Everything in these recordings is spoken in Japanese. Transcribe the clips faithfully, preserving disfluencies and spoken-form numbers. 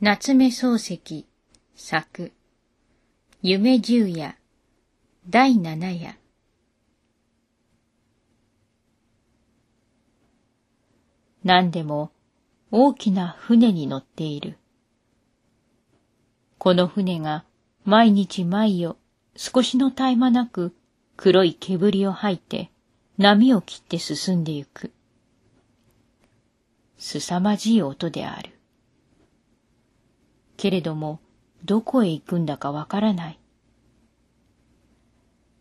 夏目漱石作夢十夜第七夜。何でも大きな船に乗っている。この船が毎日毎夜少しの絶え間なく黒い煙を吐いて波を切って進んでゆく。凄まじい音である。けれどもどこへ行くんだかわからない。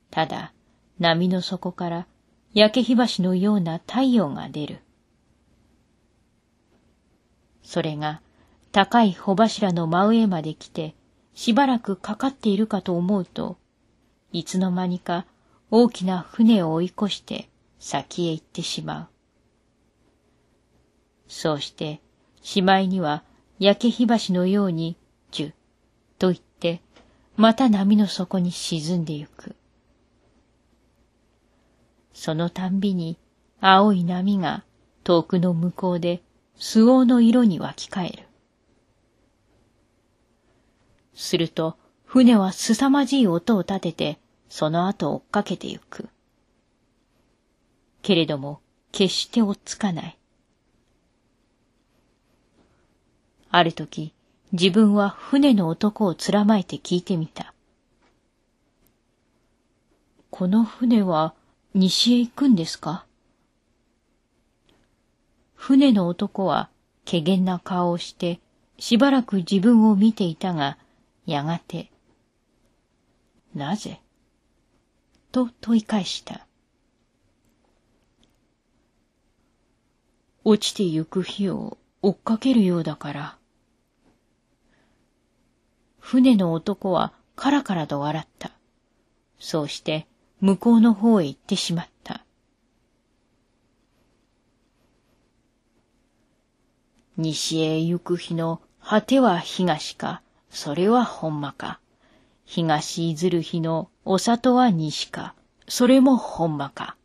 ただ波の底から焼け火箸のような太陽が出る。それが高い帆柱の真上まで来てしばらくかかっているかと思うと、いつの間にか大きな船を追い越して先へ行ってしまう。そうしてしまいには焼け火箸のようにジュッと言ってまた波の底に沈んでゆく。そのたんびに青い波が遠くの向こうで周防の色に湧き返る。すると船は凄まじい音を立ててその後追っかけてゆく。けれども決して追っつかない。ある時、自分は船の男をつらまえて聞いてみた。この船は西へ行くんですか？船の男は怪訝な顔をしてしばらく自分を見ていたが、やがて、なぜ？と問い返した。落ちてゆく日を追っかけるようだから。船の男はカラカラと笑った。そうして向こうの方へ行ってしまった。西へ行く日の果ては東か、それはほんまか。東いずる日のお里は西か、それもほんまか。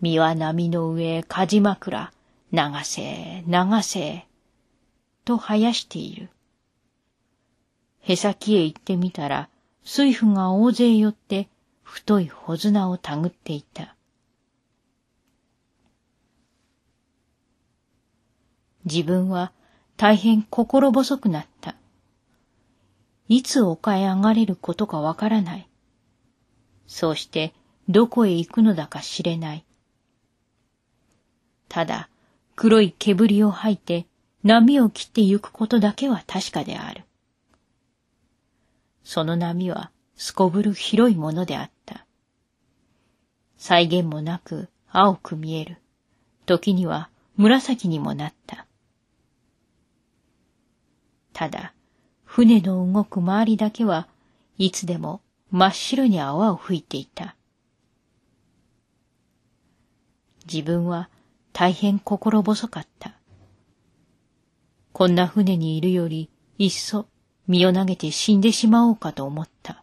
身は波の上かじまくら、流せ、流せ、と生やしている。へさきへ行ってみたら、水夫が大勢寄って、太い穂綱をたぐっていた。自分は大変心細くなった。いつ丘へ上がれることかわからない。そうして、どこへ行くのだか知れない。ただ、黒い煙を吐いて波を切ってゆくことだけは確かである。その波はすこぶる広いものであった。際限もなく青く見える。時には紫にもなった。ただ、船の動く周りだけはいつでも真っ白に泡を吹いていた。自分は大変心細かった。こんな船にいるより、いっそ身を投げて死んでしまおうかと思った。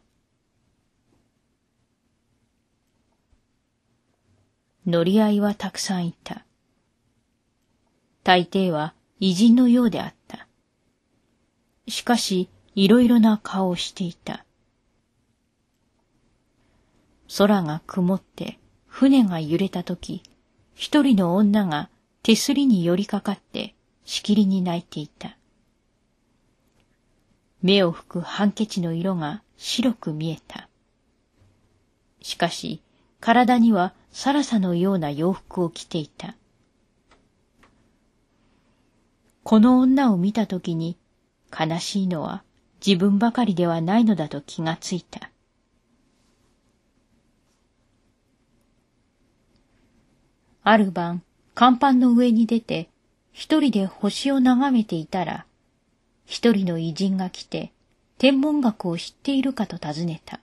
乗り合いはたくさんいた。大抵は異人のようであった。しかし、いろいろな顔をしていた。空が曇って船が揺れたとき、一人の女が手すりに寄りかかってしきりに泣いていた。目を拭くハンケチの色が白く見えた。しかし体にはサラサのような洋服を着ていた。この女を見たときに悲しいのは自分ばかりではないのだと気がついた。ある晩、甲板の上に出て、一人で星を眺めていたら、一人の異人が来て、天文学を知っているかと尋ねた。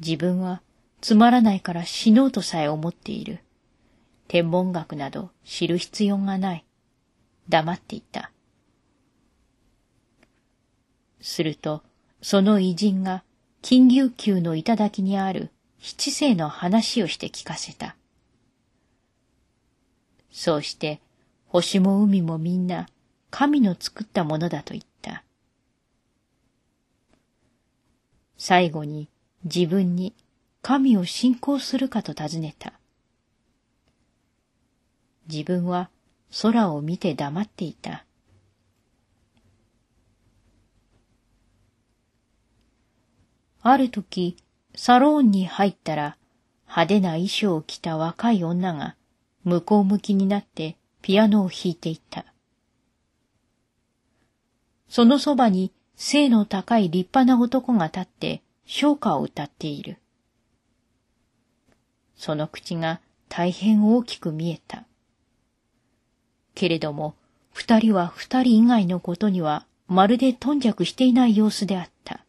自分はつまらないから死のうとさえ思っている。天文学など知る必要がない。黙っていた。すると、その異人が金牛丘の頂にある、七星の話をして聞かせた。そうして、星も海もみんな神の作ったものだと言った。最後に自分に神を信仰するかと尋ねた。自分は空を見て黙っていた。ある時、サローンに入ったら、派手な衣装を着た若い女が、向こう向きになってピアノを弾いていた。そのそばに背の高い立派な男が立って、唱歌を歌っている。その口が大変大きく見えた。けれども、二人は二人以外のことには、まるで頓着していない様子であった。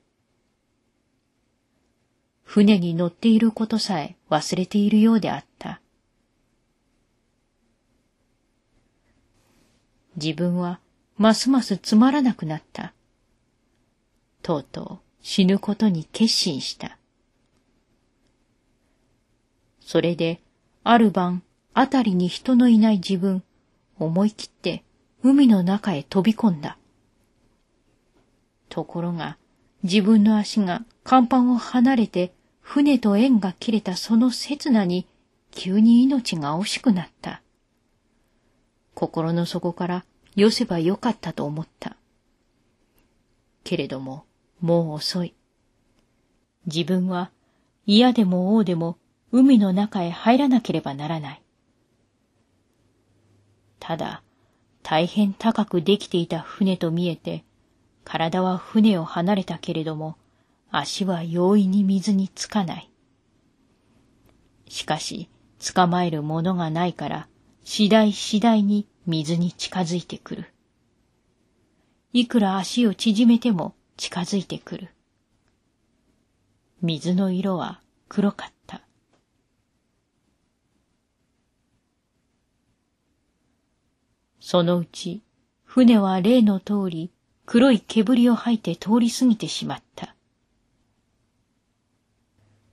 船に乗っていることさえ忘れているようであった。自分はますますつまらなくなった。とうとう死ぬことに決心した。それで、ある晩、あたりに人のいない自分、思い切って海の中へ飛び込んだ。ところが、自分の足が甲板を離れて船と縁が切れたその刹那に、急に命が惜しくなった。心の底からよせばよかったと思った。けれども、もう遅い。自分は嫌でも応でも海の中へ入らなければならない。ただ、大変高くできていた船と見えて、体は船を離れたけれども、足は容易に水につかない。しかし、捕まえるものがないから、次第次第に水に近づいてくる。いくら足を縮めても近づいてくる。水の色は黒かった。そのうち、船は例の通り、黒い煙を吐いて通り過ぎてしまった。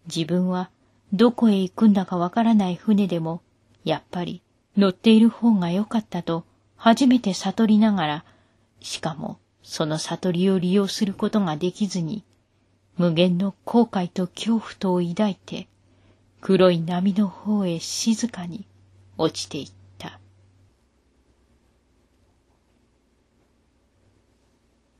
自分はどこへ行くんだかわからない船でも、やっぱり乗っている方がよかったと初めて悟りながら、しかもその悟りを利用することができずに、無限の後悔と恐怖とを抱いて、黒い波の方へ静かに落ちていった。